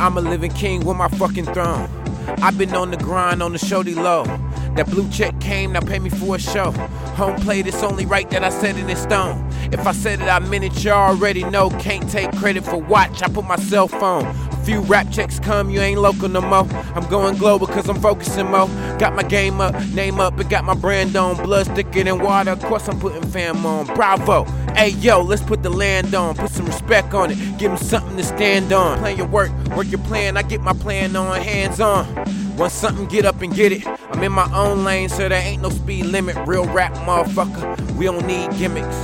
I'm a living king with my fucking throne. I've been on the grind, on the shorty low. That blue check came, now pay me for a show. Home plate, it's only right that I set it in stone. If I said it, I meant it, you already know. Can't take credit for watch, I put my cell phone. Few rap checks come, you ain't local no more. I'm going global cause I'm focusing more. Got my game up, name up, and got my brand on. Blood thicker than water, of course I'm putting fam on. Bravo, hey yo, let's put the land on. Put some respect on it, give them something to stand on. Plan your work, work your plan, I get my plan on, hands on. Want something, get up and get it. I'm in my own lane, so there ain't no speed limit. Real rap, motherfucker, we don't need gimmicks.